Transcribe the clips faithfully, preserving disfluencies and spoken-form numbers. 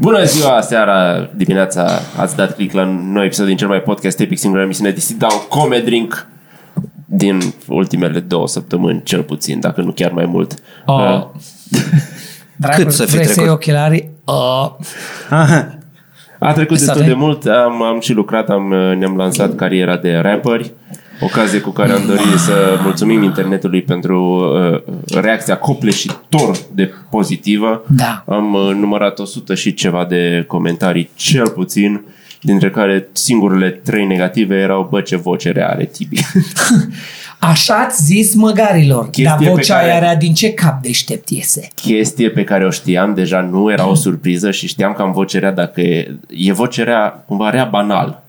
Bună ziua, seara, dimineața, ați dat click la noi episod din cel mai podcast epic, singura emisiune de sit-down comedy drink din ultimele două săptămâni, cel puțin, dacă nu chiar mai mult. Oh. Dracu, cât să fi trecut? Vrei să iei ochelarii? Oh. A trecut Pistare. destul de mult, am, am și lucrat, am, ne-am lansat cariera de rapperi. Ocazie cu care am dorit să mulțumim internetului pentru uh, reacția copleșitor de pozitivă. Da. Am uh, numărat o sută și ceva de comentarii, cel puțin, dintre care singurele trei negative erau: bă, ce voce rea are Tibi. Așa-ți zis măgarilor, chestie, dar vocea aia rea din ce cap deștept iese? Chestie pe care o știam deja, nu era o surpriză și știam că am voce rea, dacă e, e voce rea, cumva rea banal.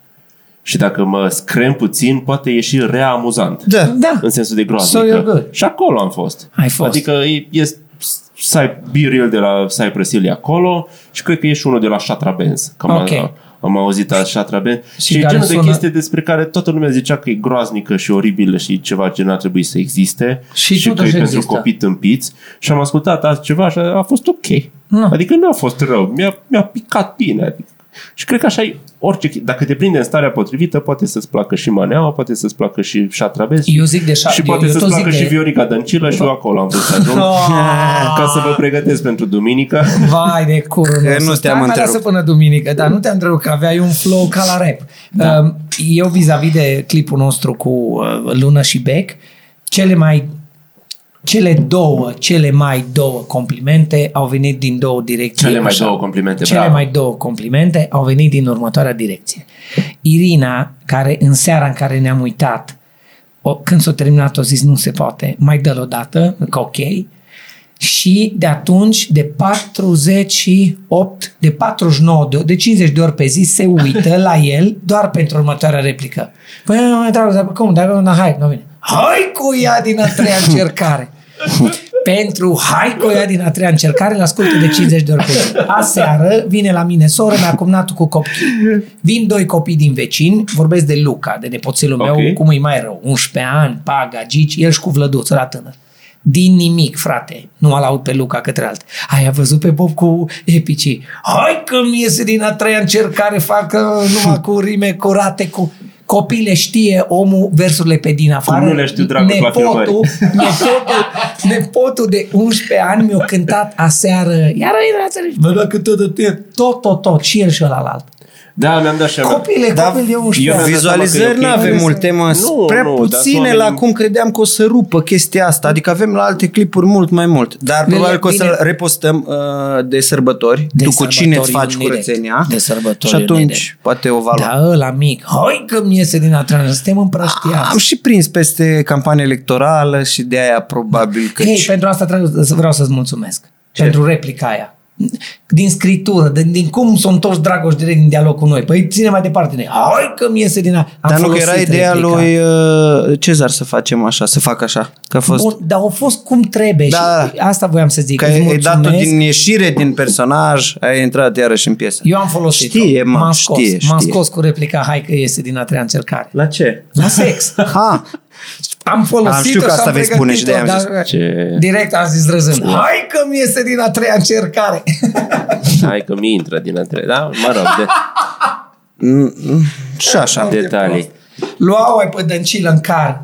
Și dacă mă screm puțin, poate e și rea amuzant. Da, da. În sensul de groaznică. Și acolo am fost. Ai fost. Adică e, e B-Real de la Cypress Hill acolo și cred că e și unul de la Shatra Benz. Okay. Am, am auzit al Shatra Benz. Și, și e genul sună... de chestie despre care toată lumea zicea că e groaznică și oribilă și ceva ce n-ar trebui să existe. Și, și că e pentru exista. Copii tâmpiți. Și am ascultat altceva și a fost ok. No. Adică nu a fost rău. Mi-a, mi-a picat bine. Adică. Și cred că așa e orice, dacă te prinde în starea potrivită, poate să-ți placă și Maneaua, poate să-ți placă și Șatrabez și, de șa- și poate eu, eu să-ți placă de... și Viorica Dăncilă și eu acolo am vrut să ajung ca să vă pregătesc pentru duminică. Vai de curul meu, nu te-am întrerupt până duminică, dar nu te-am întrerupt că aveai un flow ca la rap. Da. Eu vis-a-vis de clipul nostru cu Lună și Bec, cele mai Cele două, cele mai două complimente au venit din două direcții. Cele mai așa. două complimente, Cele bravo. mai două complimente au venit din următoarea direcție. Irina, care în seara în care ne-am uitat, o, când s-a terminat, a zis nu se poate, mai dă-l o dată, că ok. Și de atunci, de patruzeci și opt, de patruzeci și nouă, de, de cincizeci de ori pe zi, se uită la el doar pentru următoarea replică. Păi, cum, dar nu, hai, nu vine. Hai cu ea din a treia încercare. Pentru hai cu ea din a treia încercare l-ascultă de cincizeci de ori pe zi. Aseară vine la mine soră, mi-a cumnatul cu copii. Vin doi copii din vecini, vorbesc de Luca, de nepoțelul meu, okay. Cum e mai rău, unsprezece ani, paga, gici, el și cu Vlăduț, ăla tânăr. Din nimic, frate, nu al aud pe Luca către alt. Ai a văzut pe Bob cu epicii. Hai că mi iese din a treia încercare, fac numai cu rime curate, cu... Copiile știe omul versurile pe din afară. Nu le știu, dragul, nepotul, nepotul, nepotul de unsprezece ani mi-a cântat aseară. Iar ai tot, tot, tot, tot. Și el și ălalalt. Da, mi-am dat și Copiile, da, copiile de unsprezece ani. Vizualizări okay. Nu avem multe, mă. Nu, prea nu, puține la cum credeam că o să rupă chestia asta. Adică avem la alte clipuri mult mai mult. Dar de probabil că o să repostăm uh, de sărbători. De tu cu cine îți faci curățenia. De sărbători. Și atunci direct. Poate o valua. Da, ăla mic. Hai că mi iese din atrană. Suntem împrăștiați. Am și prins peste campanie electorală și de aia probabil că... Hei, ci... pentru asta trebuie, vreau să-ți mulțumesc. Ce? Pentru replica aia. Din scritură, din, din cum s-a întors Dragoș direct în dialog cu noi. Păi ține mai departe noi. Hai că mi iese din a... Dar nu că era ideea lui uh, Cezar să facem așa, să fac așa. Că a fost... Bun, dar a fost cum trebuie da. Și asta voiam să zic. Că ai dat-o din ieșire din personaj, ai intrat iarăși în piesă. Eu am folosit-o. Știe, mă, m-am scos, știe, știe. M-am scos cu replica hai că iese din a treia încercare. La ce? La sex. Ha! Am folosit-o și am pregătit-o, dar ce... direct am zis răzând. Hai că mi iese din a treia încercare. Hai că mi intră din a treia, da? Mă rog, de... și așa. Detalii. Luau-ai pe Dăncilă în car.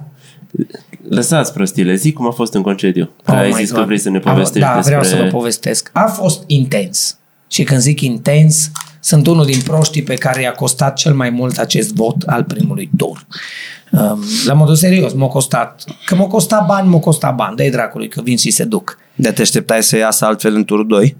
Lăsați prostile, zi cum a fost în concediu. Oh, ai zis God. Că vrei să ne povestești. Da, despre... vreau să vă povestesc. A fost intens. Și când zic intens, sunt unul din proștii pe care i-a costat cel mai mult acest vot al primului tur. La modul serios, m-a costat. Că m-a costat bani, m-a costat bani. Dă-i dracului că vin și se duc. De te așteptai să iasă altfel în turul doi?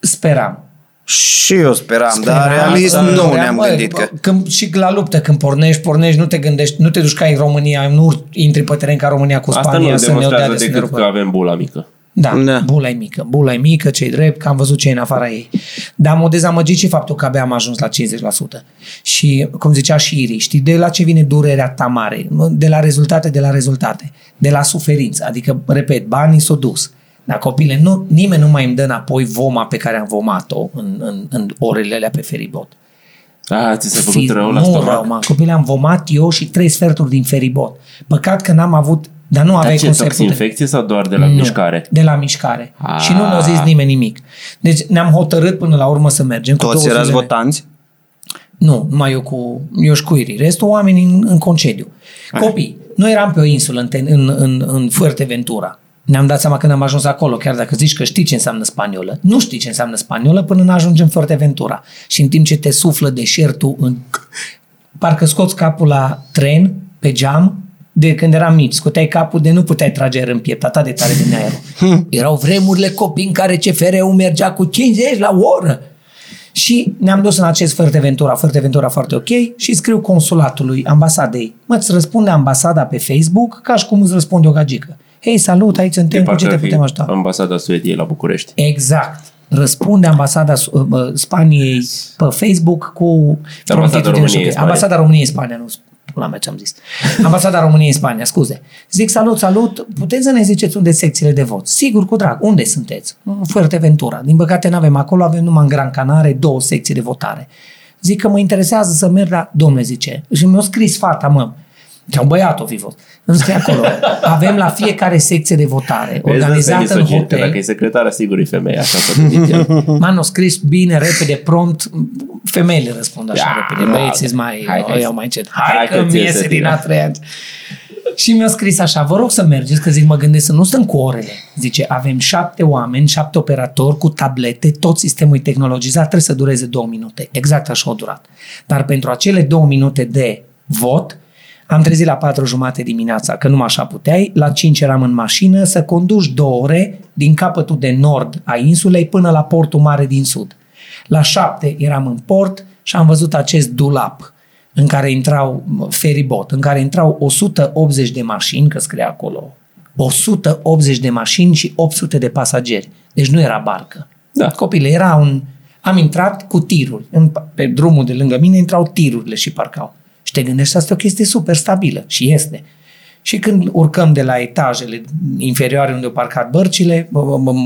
Speram. Și eu speram, speram dar realist nu speram, ne-am mă, gândit că... Când, și la luptă, când pornești, pornești, nu te gândești, nu te duci ca în România, nu intri pe teren ca România cu Spania să ne dea de Asta nu demonstrează că avem bula mică. Da, da. bula e mică, bula e mică, ce-i drept, că am văzut ce e în afara ei. Dar m-a dezamăgit și faptul că abia am ajuns la cincizeci la sută. Și, cum zicea și Iri, știi, de la ce vine durerea ta mare? De la rezultate, de la rezultate. De la suferință, adică, repet, banii s-au dus. Dar copile, nu, nimeni nu mai îmi dă înapoi voma pe care am vomat-o în, în, în orele alea pe Feribot. A, ți s-a făcut rău la stomac? Nu rău, mă, copile, am vomat eu și trei sferturi din Feribot. Păcat că n-am avut Dar nu aveai cum să pute... infecție sau doar de la nu, mișcare? De la mișcare. Aaaa. Și nu ne-a zis nimeni nimic. Deci ne-am hotărât până la urmă să mergem. Toți erați votanți? Nu, numai eu cu, eu și cu Iri. Restul oamenii în, în concediu. Copii, Hai. Noi eram pe o insulă în, în, în, în Fuerteventura. Ne-am dat seama când am ajuns acolo, chiar dacă zici că știi ce înseamnă spaniolă. Nu știi ce înseamnă spaniolă până nu ajungi în Fuerteventura. Și în timp ce te suflă deșertul, în... parcă scoți capul la tren, pe geam, de când eram mici, scoteai capul de nu puteai trage aer în piept, atât de tare din aerul. Erau vremurile, copii, în care C F R-ul mergea cu cincizeci la oră. Și ne-am dus în acest Fuerteventura, Fuerteventura foarte ok, și scriu consulatului, ambasadei. Mă, îți răspunde ambasada pe Facebook ca și cum îți răspunde o gagică. Hei, salut, aici suntem, cu ce te putem ajuta? Ambasada Suediei la București. Exact. Răspunde ambasada Spaniei pe Facebook cu... Ambasada României, Spania. Ambasada României, Spania, nu la mea ce-am zis. Ambasada României în Spania, scuze. Zic, salut, salut, puteți să ne ziceți unde secțiile de vot? Sigur, cu drag. Unde sunteți? Fuerteventura. Din păcate n-avem acolo, avem numai în Gran Canaria două secții de votare. Zic că mă interesează să merg la... Dom'le, zice. Și mi-a scris fata, mă, ce-am băiat-o fi fost. Îmi scrie acolo. Avem la fiecare secție de votare organizată în hotel. Dacă e secretara, sigur e femeia. M-a scris bine, repede, prompt. Femeile răspund așa da, repede. Băieții da, mai, hai, hai, mai încet. Hai, hai că-mi iese din a treia. Și mi-a scris așa, vă rog să mergeți, că zic, mă gândesc să nu stăm cu orele. Zice, avem șapte oameni, șapte operatori cu tablete, tot sistemul e tehnologizat, trebuie să dureze două minute. Exact așa a durat. Dar pentru acele două minute de vot, am trezit la patru jumate dimineața, că numai așa puteai, la cinci eram în mașină, să conduci două ore din capătul de nord a insulei până la portul mare din sud. La șapte eram în port și am văzut acest dulap în care intrau Feribot, în care intrau o sută optzeci de mașini, că scrie acolo, o sută optzeci de mașini și opt sute de pasageri. Deci nu era barcă. Da. Copile, era un... Am intrat cu tiruri. În... Pe drumul de lângă mine intrau tirurile și parcau. Și te gândești, asta e o chestie super stabilă. Și este. Și când urcăm de la etajele inferioare unde au parcat bărcile,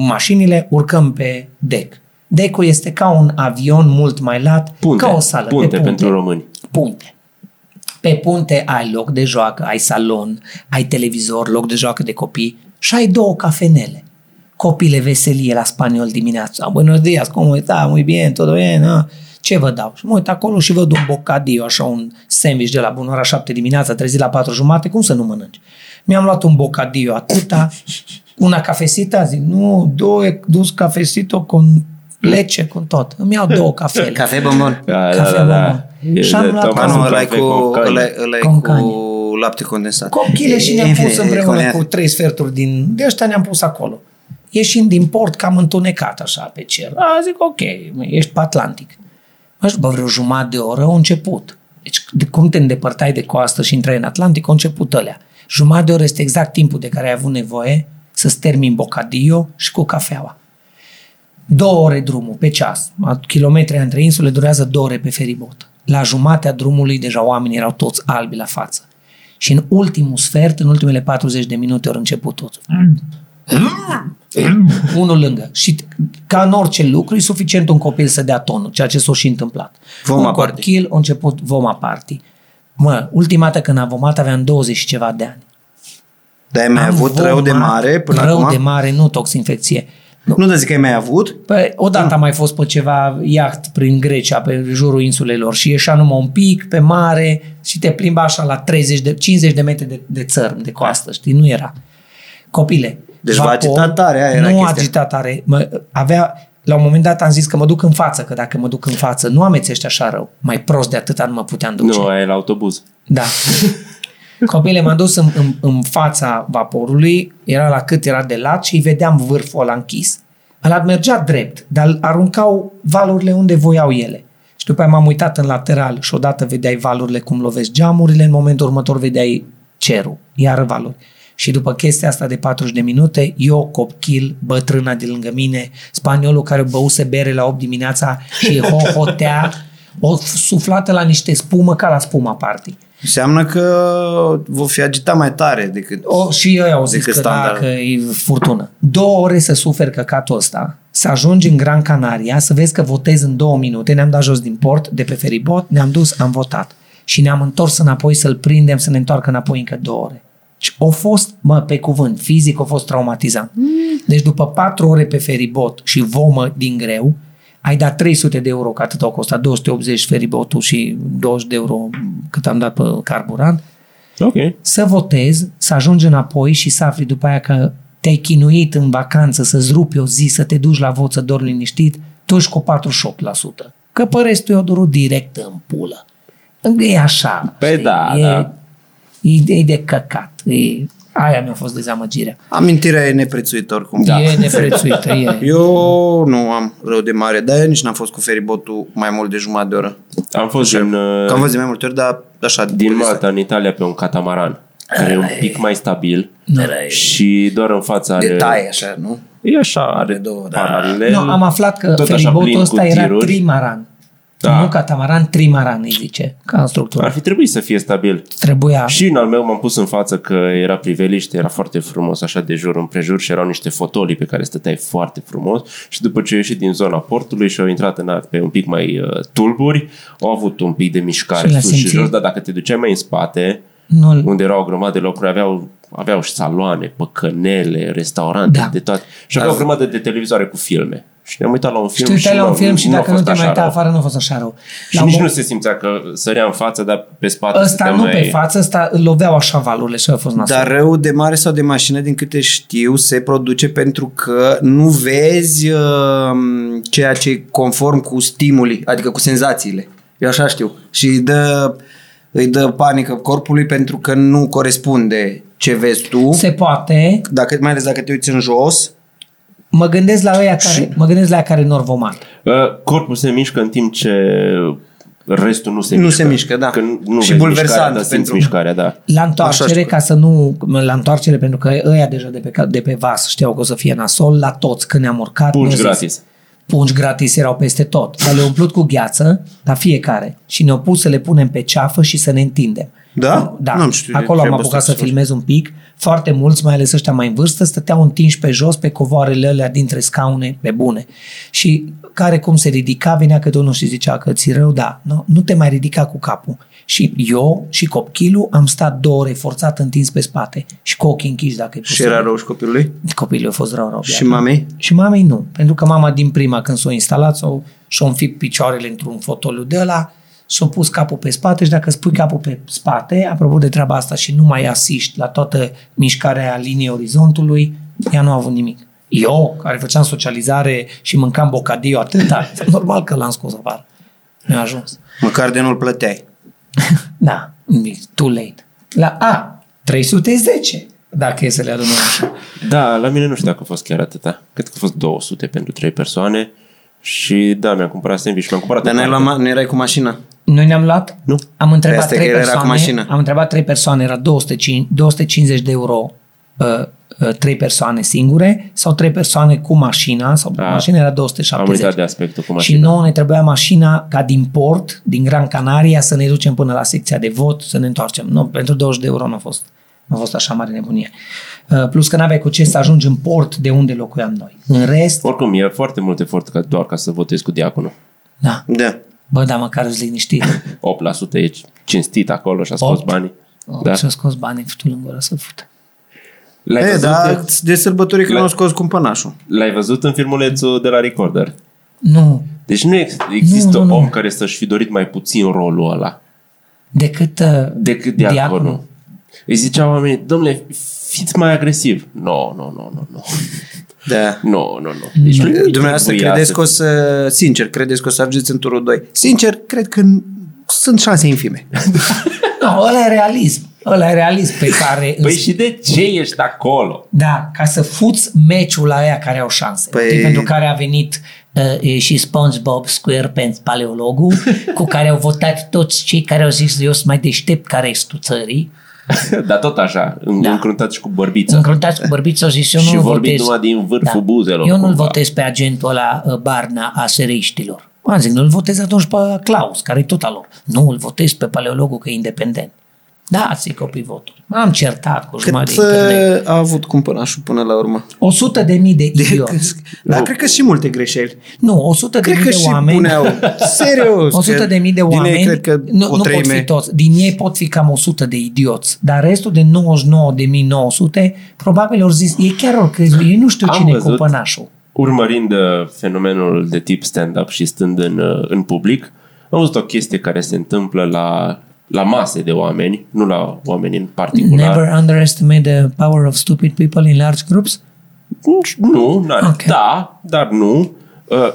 mașinile, urcăm pe dec. Decul este ca un avion mult mai lat, punte, ca o sală. Punte, punte pentru români. Punte. Pe punte ai loc de joacă, ai salon, ai televizor, loc de joacă de copii și ai două cafenele. Copile, veselie la spaniol dimineața. Buenos días, cum uita, muy bien, todo bien, ah. Ce vă dau? Și mă uit acolo și văd un bocadillo, așa un sandwich de la bună ora șapte dimineața, trezit la patru jumate, cum să nu mănânci? Mi-am luat un bocadillo atâta, una cafesita, zic, nu, doi, dus cafesito con lece, cu tot. Îmi iau două cafele. Cafe bombon. Da, cafe da, da. Bombon. Și am luat anul ăla cu, cu, cu lapte condensat. Copile și ne-am pus împreună cu trei sferturi din... De ăștia ne-am pus acolo. Ieșind din port, cam întunecat așa pe cer. A, zic, ok, ești pe Atlantic. Mă, după vreo jumătate de oră, au început. Deci, de cum te îndepărtai de coastă și intrai în Atlantic, au început ălea. Jumătate de oră este exact timpul de care ai avut nevoie să-ți termin bocadillo și cu cafeaua. Două ore drumul pe ceas. Kilometri între insule durează două ore pe feribot. La jumatea drumului deja oamenii erau toți albi la față. Și în ultimul sfert, în ultimele patruzeci de minute, au început toți. Unul lângă. Și ca în orice lucru, e suficient un copil să dea tonul, ceea ce s-a și întâmplat. Voma party. A început voma party. Mă, ultima dată când am vomat aveam douăzeci și ceva de ani. Dar ai mai am avut rău de mare până rău acum? Rău de mare, nu toxinfecție. Nu, nu te zic că ai mai avut? Păi, odată am mai fost pe ceva iaht prin Grecia, pe jurul insulelor și ieșea numai un pic pe mare și te plimba așa la treizeci de, cincizeci de metri de, de țărm, de coastă, știi? Nu era. Copile. Deci vapor, v-a agitat tare, aia era nu chestia. Agitat tare. Mă, avea, la un moment dat am zis că mă duc în față, că dacă mă duc în față, nu amețește așa rău. Mai prost de atâta nu mă puteam duce. Nu, aia e la autobuz. Da. Copile, m-am dus în, în, în fața vaporului, era la cât era de lat și îi vedeam vârful ăla închis. Ăla mergea drept, dar aruncau valurile unde voiau ele. Și după aia m-am uitat în lateral și odată vedeai valurile cum lovesc geamurile, în momentul următor vedeai cerul, iar valuri. Și după chestia asta de patruzeci de minute, eu, copil, bătrâna de lângă mine, spaniolul care băuse bere la opt dimineața și hohotea, o suflată la niște spumă ca la spuma party. Înseamnă că vă fi agitat mai tare decât o, și eu au zis că da, că e furtună. Două ore să suferi căcatul ăsta, să ajungi în Gran Canaria, să vezi că votezi în două minute, ne-am dat jos din port, de pe feribot, ne-am dus, am votat și ne-am întors înapoi să-l prindem, să ne întoarcă înapoi încă două ore. Au fost, mă, pe cuvânt, fizic au fost traumatizant. Mm. Deci după patru ore pe feribot și vomă din greu, ai dat trei sute de euro, că atât au costat, două sute optzeci feribotul și douăzeci de euro cât am dat pe carburant, okay. Să votezi, să ajungi înapoi și să afli după aia că te-ai chinuit în vacanță, să-ți rupi o zi, să te duci la vot, să dormi liniștit, tu ești cu patruzeci și opt la sută. Că pe restul i-o durut direct în pulă. E așa. Pe știi? Da, e, da. E de căcat. E, aia mi-a fost dezamăgirea. Amintirea e neprețuită oricum. Da. E neprețuită. E. Eu nu am rău de mare, dar eu nici n-am fost cu feribotul mai mult de jumătate de oră. Am fost așa, în... Am văzut mai multe ori, dar așa... Din Malta, în Italia, pe un catamaran. Care e un pic mai stabil și doar în fața are... Detai așa, nu? E așa, are două paralele. Da. No, am aflat că feribotul ăsta era trimaran. Da. Nu catamaran, trimaran îi zice, ca în structură. Ar fi trebuit să fie stabil. Trebuia. Și în al meu m-am pus în față că era priveliște, era foarte frumos așa de jur împrejur și erau niște fotolii pe care stăteai foarte frumos și după ce au ieșit din zona portului și au intrat în, pe un pic mai uh, tulburi, au avut un pic de mișcare și sus și jos, dar dacă te duceai mai în spate... Nu. Unde erau o grămadă de locuri, aveau, aveau și saloane, păcănele, restaurante, da. De toate. Și aveau o grămadă de televizoare cu filme. Și ne-am uitat la un film și, și, la un film și nu dacă nu te mai uita afară, nu a fost așa rău. Și la nici un... nu se simțea că sărea în față, dar pe spate... Ăsta nu mai... pe față, ăsta îl loveau așa valurile și a fost nasol. Dar rău de mare sau de mașină, din câte știu, se produce pentru că nu vezi uh, ceea ce e conform cu stimuli, adică cu senzațiile. Eu așa știu. Și dă... îi dă panică corpului pentru că nu corespunde ce vezi tu. Se poate. Dacă, mai ales dacă te uiți în jos. Mă gândesc la ăia care, și... mă gândesc la ăia care norvomat. Corpul se mișcă în timp ce restul nu se nu mișcă. Nu se mișcă, da. Că nu și bulversant pentru simți mișcarea, da. La întoarcere, ca să nu... La întoarcere, pentru că ăia deja de pe, de pe vas știau că o să fie nasol, la toți când ne-am urcat. Pungi gratis. Zis, pungi gratis erau peste tot, dar le-au umplut cu gheață la fiecare și ne-au pus să le punem pe ceafă și să ne întindem. Da? Da. N-am știu, acolo am apucat să filmez un pic. Foarte mulți, mai ales ăștia mai în vârstă, stăteau întinși pe jos, pe covoarele alea dintre scaune, pe bune. Și care cum se ridica, venea câte unul și zicea că ți-i rău, da, nu, nu te mai ridica cu capul. Și eu și copchilul am stat două ore forțat întins pe spate și cu ochii închiși dacă e posibil. Și era rău și copilului? Copilul a fost rău, rău. Și mamei? Și mamei nu, pentru că mama din prima când s-o instalat s-o, și-o înfipt picioarele într-un fotoliu de ăla, s-o pus capul pe spate și dacă îți pui capul pe spate, apropo de treaba asta și nu mai asiști la toată mișcarea liniei orizontului, ea nu a avut nimic. Eu, care făceam socializare și mâncam bocadiu atâta, normal că l-am scos afară. Mi-a ajuns. Măcar de nu-l plăteai. Da, too late. La A, trei sute zece, dacă e să le adunăm așa. Da, la mine nu știu dacă a fost chiar atâta. Cred că a fost două sute pentru trei persoane și da, mi-am cumpărat sandwich. Mi-am cumpărat. Dar n-ai luat, nu erai cu mașina? Noi ne-am luat? Nu. Am întrebat trei persoane, am întrebat trei persoane, era două sute cincizeci de euro uh, trei persoane singure sau trei persoane cu mașina sau a, mașina era două sute șaptezeci. Am uitat de aspectul cu mașina. Și nouă ne trebuia mașina ca din port, din Gran Canaria, să ne ducem până la secția de vot, să ne întoarcem. Nu, pentru douăzeci de euro nu a fost, nu a fost așa mare nebunie. Plus că n-aveai cu ce să ajungi în port de unde locuiam noi. În rest... Oricum, e foarte mult efort ca doar ca să votezi cu diaconul. Da. Da. Bă, dar măcar îți liniștit. opt la sută e cinstit acolo și-a scos opt banii. opt Da. Și-a scos banii, futul în gură să fută. L-ai e, da, de sărbători că l-a... nu scos cumpănașul. L-ai văzut în filmulețul de la Recorder? Nu. Deci nu există nu, nu, om nu. care să-și fi dorit mai puțin rolul ăla. Decât, Decât diaconul. Îi ziceau oamenii, dom'le, fiți mai agresiv. Nu, nu, nu, nu, nu. Da. Nu, nu, nu. Deci nu. Dumneavoastră credeți că o să, sincer, credeți că o să ajungeți în turul doi. Sincer, cred că sunt șanse infime. Nu, ăla e realism. Ăla e realism pe care... Păi îți... și de ce ești acolo? Da, ca să fuți meciul la aia care au șanse. Păi... Pentru care a venit uh, și SpongeBob SquarePants, paleologul, cu care au votat toți cei care au zis eu sunt mai deștept ca restul țării. Dar tot așa, da. Încruntați și cu bărbiță. Încruntați cu bărbiță și eu nu-l votez. Și vorbiți numai din vârful da. buzelor. Eu nu-l cumva. votez pe agentul ăla Barna a sereiștilor. Am zis, nu-l votez atunci pe Klaus, care e tot al lor. Nu, îl votez pe paleologul că e independent. Dați-i copii votul. M-am certat cu jumătate de internet. Cât a avut cumpănașul până la urmă? o sută de mii de idioți. Dar cred că și multe greșeli. Nu, o sută de mii de oameni. Cred că și puneau. Serios. O sută de mii de oameni. Cred că nu, nu pot fi toți. Din ei pot fi cam o sută de idioți. Dar restul de nouăzeci și nouă de mii nouă sute probabil au zis, ei chiar au crezut, ei nu știu cine e cumpănașul. Urmărind fenomenul de tip stand-up și stând în, în public, am văzut o chestie care se întâmplă la... la mase de oameni, nu la oameni în particular. Never underestimate the power of stupid people in large groups? Nu, okay. Da, dar nu. Uh,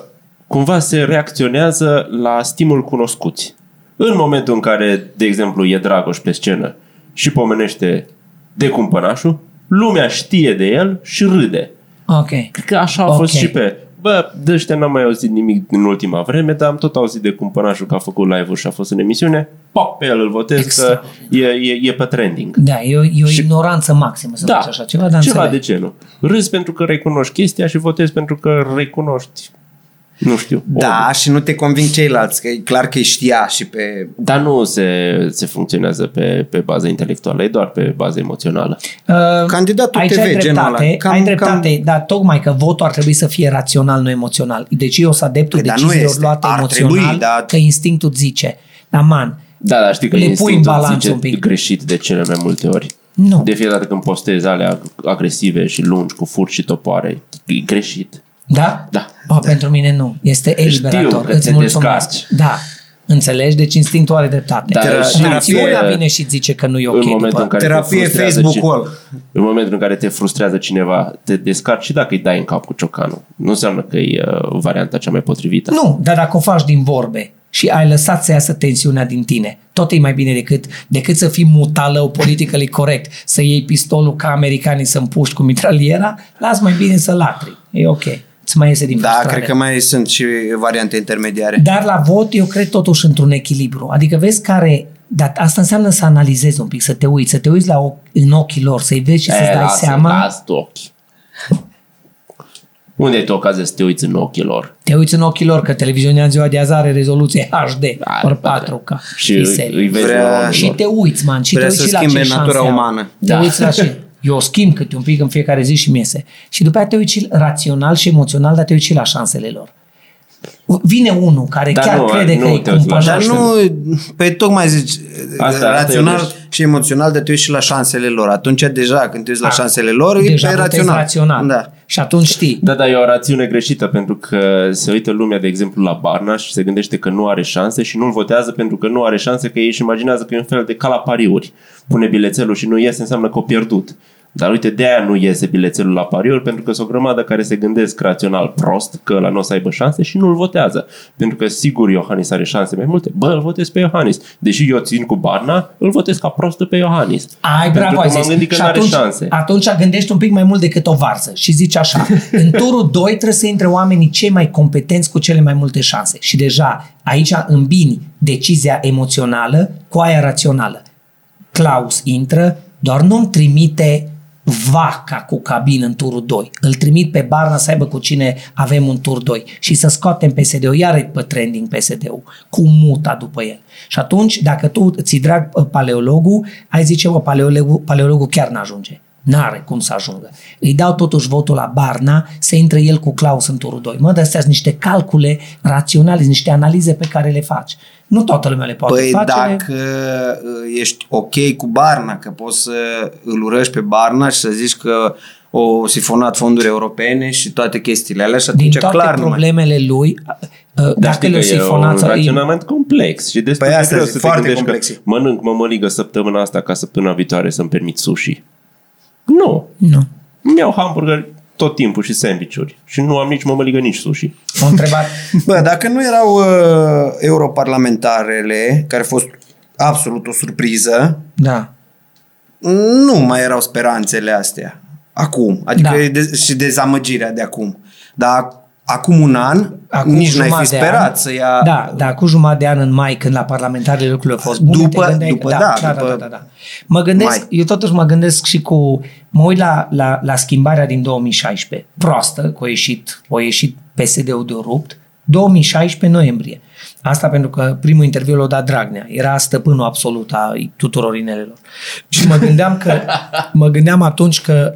cumva se reacționează la stimul cunoscuți. În momentul în care, de exemplu, e Dragoș pe scenă și pomenește de cumpănașul, lumea știe de el și râde. Okay. Cred că așa a okay. fost și pe... Bă, de ăștia n-am mai auzit nimic în ultima vreme, dar am tot auzit de cumpănașul că a făcut live-ul și a fost în emisiune. Pop, pe el îl votez că e, e, e pe trending. Da, e o, e o și... ignoranță maximă să da, faci așa ceva, dar ceva înțeleg. De genul. Râzi pentru că recunoști chestia și votezi pentru că recunoști. Nu știu. Da, oricum. Și nu te conving ceilalți, că e clar că îi știa și pe... Dar nu se, se funcționează pe, pe bază intelectuală, e doar pe bază emoțională. Uh, Candidatul T V, ai genul ăla. Cam, ai dreptate, cam... dar tocmai că votul ar trebui să fie rațional, nu emoțional. Deci eu sunt adeptul păi, deciziilor luate emoțional, trebui, dar... că instinctul zice. Dar man, da, da, știi că le pui în balanț un pic. Greșit de cele mai multe ori. Nu. De fiecare dată când postezi alea agresive și lungi, cu furi și topoare, e greșit. Da? Da. O, da. Pentru mine nu. Este eliberator. Îți mulțumesc. Descarci. Da. Înțelegi? Deci instinctul are dreptate. Rațiunea vine și zice că nu e ok. Terapie Facebook-ul. În momentul în care te frustrează cineva, te descarci și dacă îi dai în cap cu ciocanul. Nu înseamnă că e uh, varianta cea mai potrivită. Nu, dar dacă o faci din vorbe și ai lăsat să iasă tensiunea din tine, tot e mai bine decât, decât să fii mutalău, politically corect, să iei pistolul ca americanii să împuști cu mitraliera, las mai bine să latri. E ok. Îți mai iese din frustrare. Da, cred că mai sunt și variante intermediare. Dar la vot eu cred totuși într-un echilibru. Adică vezi care... Dar asta înseamnă să analizezi un pic, să te uiți, să te uiți la ochi, în ochii lor, să-i vezi și e, să-ți dai lasă, seama... Lasă, unde e ocazia să te uiți în ochii lor? Te uiți în ochii lor, că televiziunea în ziua de azi are rezoluție H D, ori patru K. Și, îi vezi vrea, și te uiți, man, și te uiți și la ce natura umană. Da. Te uiți la ce... Eu o schimb câte un pic în fiecare zi și miese. Și după aceea te uiți rațional și emoțional, dar te uiți la șansele lor. Vine unul care dar chiar nu, crede nu, că e cumpănașul. Dar nu, pe tocmai zici, asta, rațional asta și emoțional, dar te uiți și la șansele lor. Atunci deja când te uiți la șansele lor, deja e rațional. rațional. Da. Și atunci știi. Da, dar e o rațiune greșită, pentru că se uită lumea, de exemplu, la Barna și se gândește că nu are șanse și nu-l votează pentru că nu are șanse, că ei își imaginează că e un fel de ca la pariuri. Pune bilețelul și nu iese, înseamnă că o pierdut. Dar uite, de-aia nu iese bilețelul la pariuri, pentru că sunt o grămadă care se gândesc rațional prost că ăla nu o să aibă șanse și nu-l votează. Pentru că sigur Iohannis are șanse mai multe. Bă, îl votez pe Iohannis. Deși eu țin cu Barna, îl votez ca prostă pe Iohannis. Ai, pentru bravo, că m-am gândit că n-are șanse. Atunci gândești un pic mai mult decât o varză și zici așa. În turul doi trebuie să intre oamenii cei mai competenți cu cele mai multe șanse. Și deja aici îmbini decizia emoțională cu aia rațională. Klaus intră, doar nu-mi trimite vaca cu cabin în turul doi. Îl trimit pe Barna să aibă cu cine avem un tur doi și să scoatem P S D-ul, iar pe trending P S D-ul, cu muta după el. Și atunci, dacă tu ți-i drag paleologul, ai zice, bă, paleologul, paleologul chiar n-ajunge. N-are cum să ajungă. Îi dau totuși votul la Barna să intre el cu Klaus în turul doi. Mă, dar astea sunt niște calcule raționale, niște analize pe care le faci. Nu toată lumea le poate păi face. Păi dacă ești ok cu Barna, că poți să îl urăști pe Barna și să zici că o sifonat fonduri europene și toate chestiile alea și atunci clar. Din toate clar, problemele numai. Lui... Dar dacă le e un raționament e... complex și destul păi de greu să te gândești complex. Că mănânc mămăligă săptămâna asta ca săptămâna viitoare să-mi permit sushi. Nu. Nu. Îmi iau hamburger tot timpul și sandwich-uri. Și nu am nici mămăligă, nici sushi. M-am întrebat. Bă, dacă nu erau uh, europarlamentarele, care a fost absolut o surpriză, da. Nu mai erau speranțele astea. Acum. Adică da. de- și dezamăgirea de acum. Dar acum un an, acum nici n-ai fi sperat an, să ia... Da, dar acum jumătate de an în mai, când la parlamentarele lucrurile au fost bune, după, te gândeai... După, da, da, după da, da, da, da. Mă gândesc, mai. Eu totuși mă gândesc și cu... Mă uit la, la, la schimbarea din două mii șaisprezece. Proastă, că a ieșit, a ieșit P S D-ul de rupt, două mii șaisprezece noiembrie. Asta pentru că primul interviu l-a dat Dragnea. Era stăpânul absolut a tuturor inelelor. Și mă gândeam că mă gândeam atunci că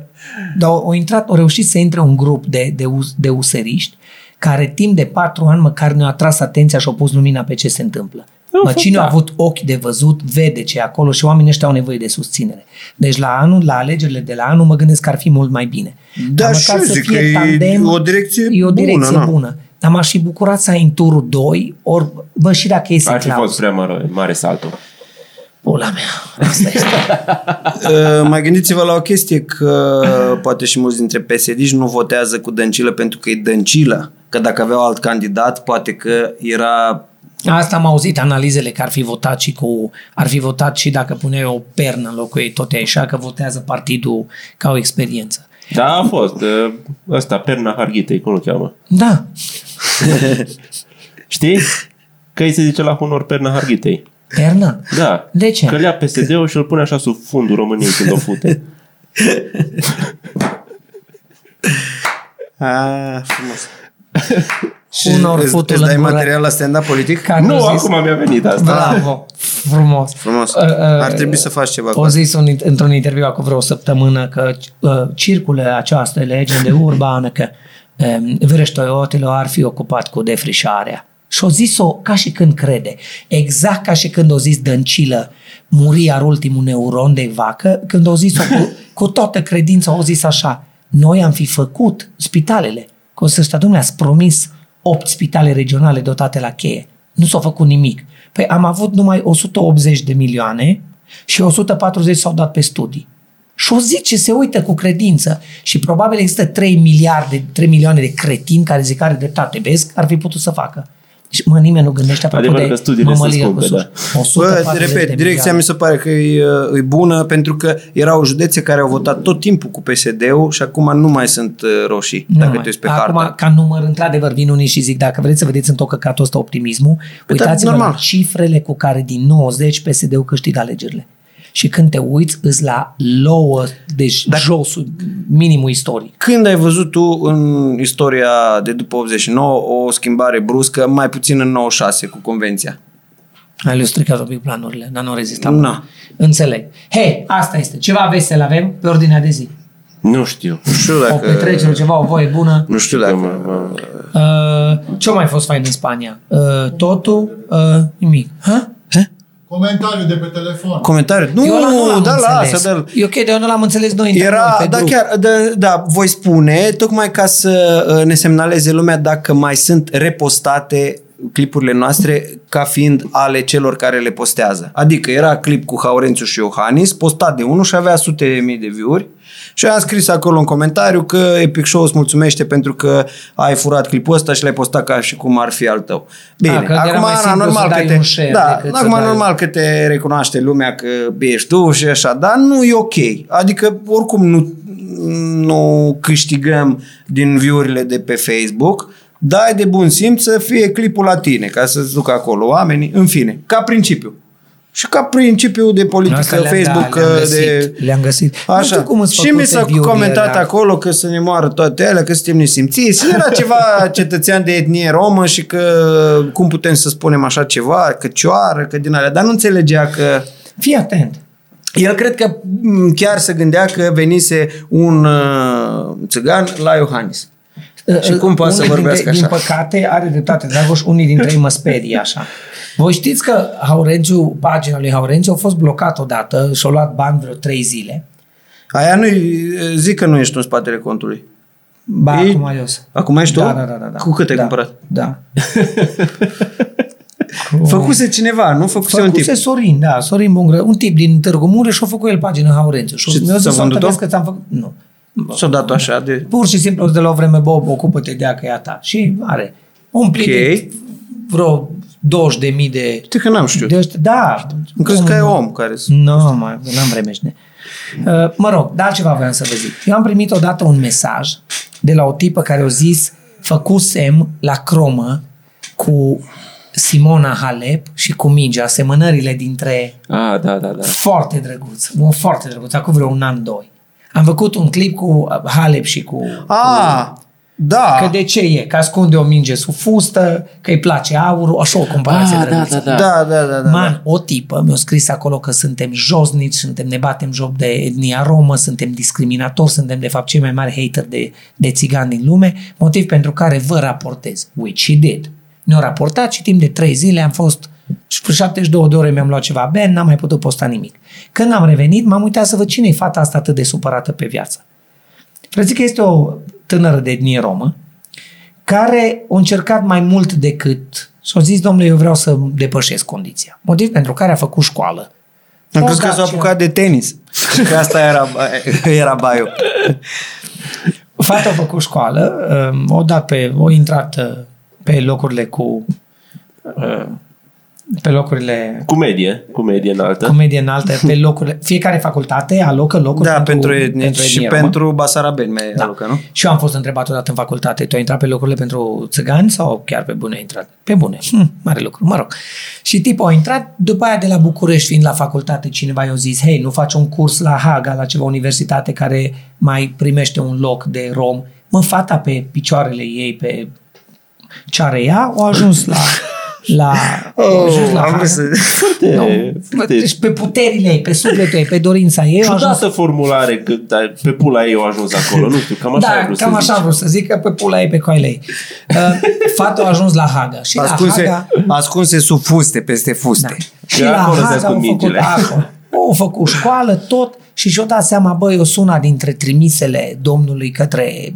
dar au intrat, au reușit să intre un grup de, de, de useriști care timp de patru ani măcar ne-a atras atenția și au pus lumina pe ce se întâmplă. Eu mă, cine da. a avut ochi de văzut, vede ce e acolo și oamenii ăștia au nevoie de susținere. Deci la anul, la alegerile de la anul, mă gândesc că ar fi mult mai bine. Dar și eu zic că e o direcție bună. E o direcție bună. bună. Dar m-aș fi bucurat să ai în turul doi, ori, bă, și dacă iese Klaus. Ar fi fost prea mare, mare saltul. Pula mea, asta este. uh, mai gândiți-vă la o chestie că poate și mulți dintre P S D-și nu votează cu Dăncilă pentru că e Dăncilă. Că dacă aveau alt candidat, poate că era... Asta am auzit, analizele că ar fi votat și cu... Ar fi votat și dacă puneai o pernă în locul ei, tot e așa, că votează partidul ca o experiență. Da, a fost. Ăsta, perna Harghitei, cum o cheamă. Da. Știi? Că îi se zice la honor perna Harghitei. Perna? Da. De ce? Că îl ia P S D-ul și îl pune așa sub fundul României când o fute. Ah, frumos. Și îți dai material la stand-up politic? Că nu, acum mi-a venit asta. Bravo, frumos. frumos. Uh, uh, Ar trebui să faci ceva. O zis un, într-un interviu acum vreo o săptămână că uh, circulă această legende urbană că um, Verăștoiotele ar fi ocupat cu defrișarea. Și o zis-o ca și când crede. Exact ca și când o zis Dăncilă, muri ar ultimul neuron de vacă, când o zis-o cu, cu toată credința, o zis așa: noi am fi făcut spitalele. Că o să ăștia, domnule, ați promis opt spitale regionale dotate la cheie. Nu s-a făcut nimic. Păi am avut numai o sută optzeci de milioane și o sută patruzeci s-au dat pe studii. Și o zice, se uită cu credință și probabil există trei miliarde, trei milioane de cretini care zic are dreptate, vezi, ar fi putut să facă. Și mă, nimeni nu gândește apropo de mămăligă cu suși. Bă, repet, direcția mi se pare că e, e bună pentru că erau județe care au votat tot timpul cu P S D-ul și acum nu mai sunt roșii, nu dacă mai. Te uiți pe acum, hartă. Ca număr, într-adevăr, vin unii și zic, dacă vreți să vedeți în tot căcatul ăsta optimismul, uitați-vă la cifrele cu care din nouăzeci P S D-ul câștigă alegerile. Și când te uiți, îți la low, deci dacă, josul, minimul istoric. Când ai văzut tu în istoria de după optzeci și nouă o schimbare bruscă, mai puțin în nouăzeci și șase cu Convenția? Ai le stricat un pic planurile, dar nu rezistam. No. Înțeleg. Hei, asta este. Ceva vesel avem pe ordinea de zi. Nu știu. Nu știu dacă... O petrecere, ceva, o voie bună. Nu știu dacă... Uh, ce-a mai fost fain în Spania? Uh, totul? Uh, nimic. Ha? Ha? Comentariu de pe telefon. Comentariu? Nu, nu da, lasă, da. E ok, de eu nu l-am înțeles noi. Era, da, grup. Chiar, da, da, voi spune, tocmai ca să ne semnaleze lumea dacă mai sunt repostate clipurile noastre ca fiind ale celor care le postează. Adică era clip cu Haurențiu și Iohannis, postat de unul și avea sute de mii de view-uri și am scris acolo în comentariu că Epic Show îți mulțumește pentru că ai furat clipul ăsta și l-ai postat ca și cum ar fi al tău. Bine, da, acum era normal că te, da, acum normal că te recunoaște lumea că ești tu și așa, dar nu e ok. Adică oricum nu, nu câștigăm din view-urile de pe Facebook. Dai de bun simț să fie clipul la tine, ca să-ți ducă acolo oamenii, în fine, ca principiu. Și ca principiu de politică, le-am, Facebook... Da, le-am găsit, de... le-am găsit. Așa. Cum și mi s-a comentat era... acolo că să ne moară toate alea, că suntem nesimțiți. Era ceva cetățean de etnie romă și că cum putem să spunem așa ceva, că cioară, că din alea, dar nu înțelegea că... Fii atent! El cred că chiar se gândea că venise un uh, țăgan la Iohannis. Și cum poate să vorbească așa? Din păcate, are dreptate, Dragoș, unii dintre ei mă sperie așa. Voi știți că Haurențiu, pagina lui Haurențiu a fost blocat odată și a luat bani vreo trei zile. Aia nu-i, zic că nu ești în spatele contului. Ba, ei, acum eu sunt. Acum ești tu? Da, da, da, da. Cu cât ai da, cumpărat? Da. Făcuse cineva, nu? Făcuse, făcuse un tip. Făcuse Sorin, da, Sorin Bungra, un tip din Târgu Mureș și a făcut el pagina Haurențiu. Și mi-a zis că ți-am făcut... Nu. S-o dat așa de... Pur și simplu de la o vreme, Bob, ocupă-te de acă e a ta. Și are umplit okay. vreo douăzeci de mii de... Știi că n-am știut. De ăștia, da. Îmi crezi că e om care... Nu, no, mai, n-am vremeșne. Uh, mă rog, dar altceva voiam să vă zic. Eu am primit odată un mesaj de la o tipă care a zis făcusem la cromă cu Simona Halep și cu Migea asemănările dintre... Ah, da, da, da. Foarte drăguț. Un foarte drăguț. Acum vreo un an, doi. Am făcut un clip cu Halep și cu... Ah, cu... Da. Că de ce e? Că ascunde o minge sub fustă, că îi place aurul, așa o comparație. Ah, da, da, da. Da, da, da, da. Man, o tipă mi-a scris acolo că suntem josnici, suntem, ne batem joc de etnia romă, suntem discriminatori, suntem de fapt cei mai mari hater de, de țigani din lume, motiv pentru care vă raportez. Which he did. Ne-au raportat și timp de trei zile am fost șaptezeci și două de ore, mi-am luat ceva ben, n-am mai putut posta nimic. Când am revenit, m-am uitat să văd cine e fata asta atât de supărată pe viață. Vreau zic că este o tânără de etnie romă, care a încercat mai mult decât și-a zis, domnule, eu vreau să depășesc condiția. Motiv pentru care a făcut școală. Am crezut că s-a apucat de tenis. Că asta era, era baiul. Fata a făcut școală, o dat pe, o intrat pe locurile cu pe locurile... Cu medie, cu medie înaltă. Cu medie înaltă, pe locurile... Fiecare facultate alocă locuri da, pentru, pentru etnici pentru și romă. Pentru basarabeni mai da. Alocă, nu? Și eu am fost întrebat odată în facultate, tu ai intrat pe locurile pentru țigani sau chiar pe bune ai intrat? Pe bune. Hm, mare lucru, mă rog. Și tipul a intrat, după aia de la București, fiind la facultate, cineva i-a zis, hei, nu faci un curs la Haga, la ceva universitate care mai primește un loc de rom. Mă, fata pe picioarele ei, pe ceară ea, a ajuns la... La, oh, la am să... Foarte, no. Foarte... Deci pe puterile ei, pe sufletul ei, pe dorința ei. Ciudată ajuns... formulare, că pe pula ei au ajuns acolo, nu știu, cam așa da, am vrut cam să zic. așa vreau să zic, că pe pula ei, pe coile ei. Uh, Fata a ajuns la Haga. Și ascunse, la Haga... ascunse sub fuste, peste fuste. Da. Și la Haga au făcut, au făcut școală, tot, și și-o dat seama, băi, o sună dintre trimisele Domnului către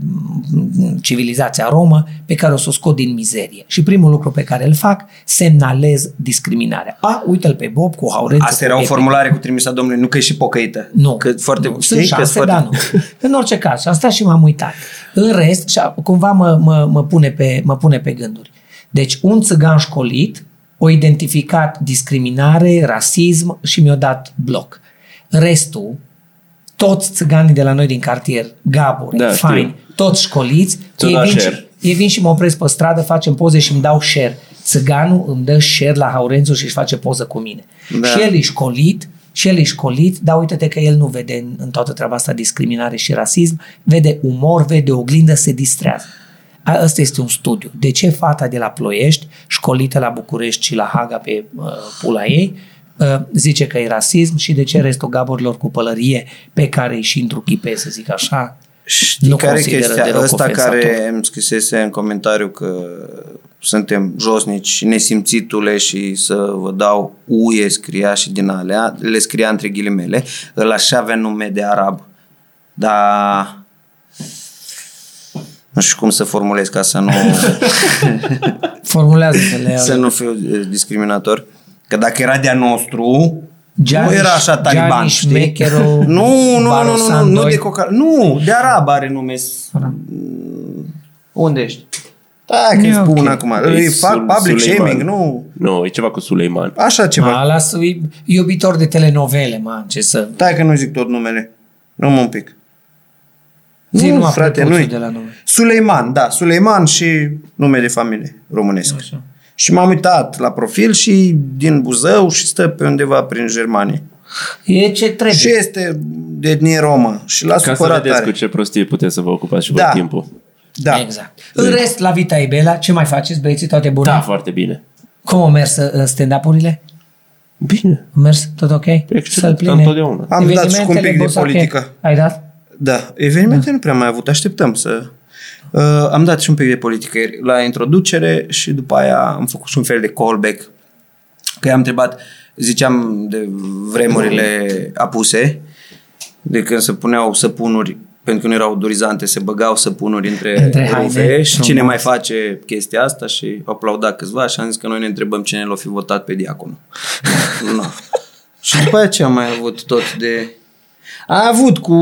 civilizația romă pe care o să o scot din mizerie. Și primul lucru pe care îl fac, semnalez discriminarea. A, uite-l pe Bob cu haureță. Asta era o formulare cu trimisa Domnului, nu că e și pocăită. Nu, că foarte, nu. Sunt șanse, foarte... dar nu. În orice caz, asta și m-am uitat. În rest, și cumva mă, mă, mă, pune pe, mă pune pe gânduri. Deci, un țigan școlit o identificat discriminare, rasism și mi-a dat bloc. Restul, toți țiganii de la noi din cartier, gaburi, da, faini, toți școliți, ei vin, și, ei vin și mă opresc pe stradă, facem poze și îmi dau share. Țiganul îmi dă share la Haurențu și își face poză cu mine. Da. Și el e școlit, și el e școlit, dar uite-te că el nu vede în, în toată treaba asta discriminare și rasism, vede umor, vede oglindă, se distrează. Asta este un studiu. De ce fata de la Ploiești, școlită la București și la Haga pe uh, pula ei, zice că e rasism și de ce restul gaburilor cu pălărie pe care îi și întruchipe, să zic așa, știi, nu care consideră deloc ăsta ofensator. Care îmi scrisese în comentariu că suntem josnici, nesimțitule și să vă dau uie scria și din alea, le scria între ghilimele, îl așa avea nume de arab, dar nu știu cum să formulez ca să nu formulează-te să nu fiu discriminator. Că dacă era de-a nostru, Gianni, nu era așa taliban, știi? Nu, nu, nu, nu, nu, de coca... Nu, de arab are nume. Unde ești? Da, că îi spun okay. Acum. Îi fac public shaming, nu? Nu, e ceva cu Suleiman. Așa ceva. Ma, las, iubitor de telenovele, man, ce să... Stai că nu zic tot numele. Numai un pic. Zi, nu, frate, nu de la nume. Suleiman, da, Suleiman și nume de familie românesc. Așa. Și m-am uitat la profil și din Buzău și stă pe undeva prin Germanie. E ce trebuie. Și este de etnie romă. Și l-a supărat tare. Ca să vedeți cu ce prostie puteți să vă ocupați și da. Voi timpul. Da. Exact. În de... rest, la Vita e Bela, ce mai faceți, băieții, toate bune? Da, foarte bine. Cum au mers stand-up-urile? Bine. Au mers tot ok? Excelent, întotdeauna. Am dat și cu un pic de politică. Okay. Ai dat? Da. Evenimente da. Nu prea mai avut. Așteptăm să... Uh, am dat și un pic de politică la introducere și după aia am făcut și un fel de callback că i-am întrebat, ziceam de vremurile apuse de când se puneau săpunuri pentru că nu erau odorizante, se băgau săpunuri între, între rufe și cine mai face chestia asta și aplauda câțiva și am zis că noi ne întrebăm cine l-a fi votat pe diaconul. No. Și după aia ce am mai avut tot de... A avut cu...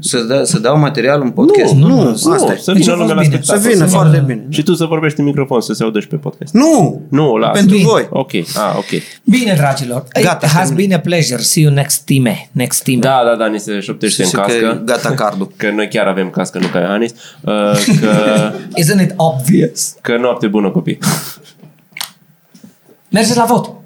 Să, da, să dau material în podcast? Nu, nu, nu, asta nu să vină lumea la spectacol. Să vină, foarte bine. bine. Și tu să vorbești în microfon, să se audă și pe podcast. Nu! Nu, las. Pentru bine. Voi. Ok, ah, ok. Bine, dragilor. Gata. It has been a pleasure. See you next time. Next time. Da, da, da, ni se șoptește în cască. Gata cardul. Că noi chiar avem cască, nu ca Iohannis. Uh, că... Isn't it obvious? Că noapte bună, copii. Mergeți la vot!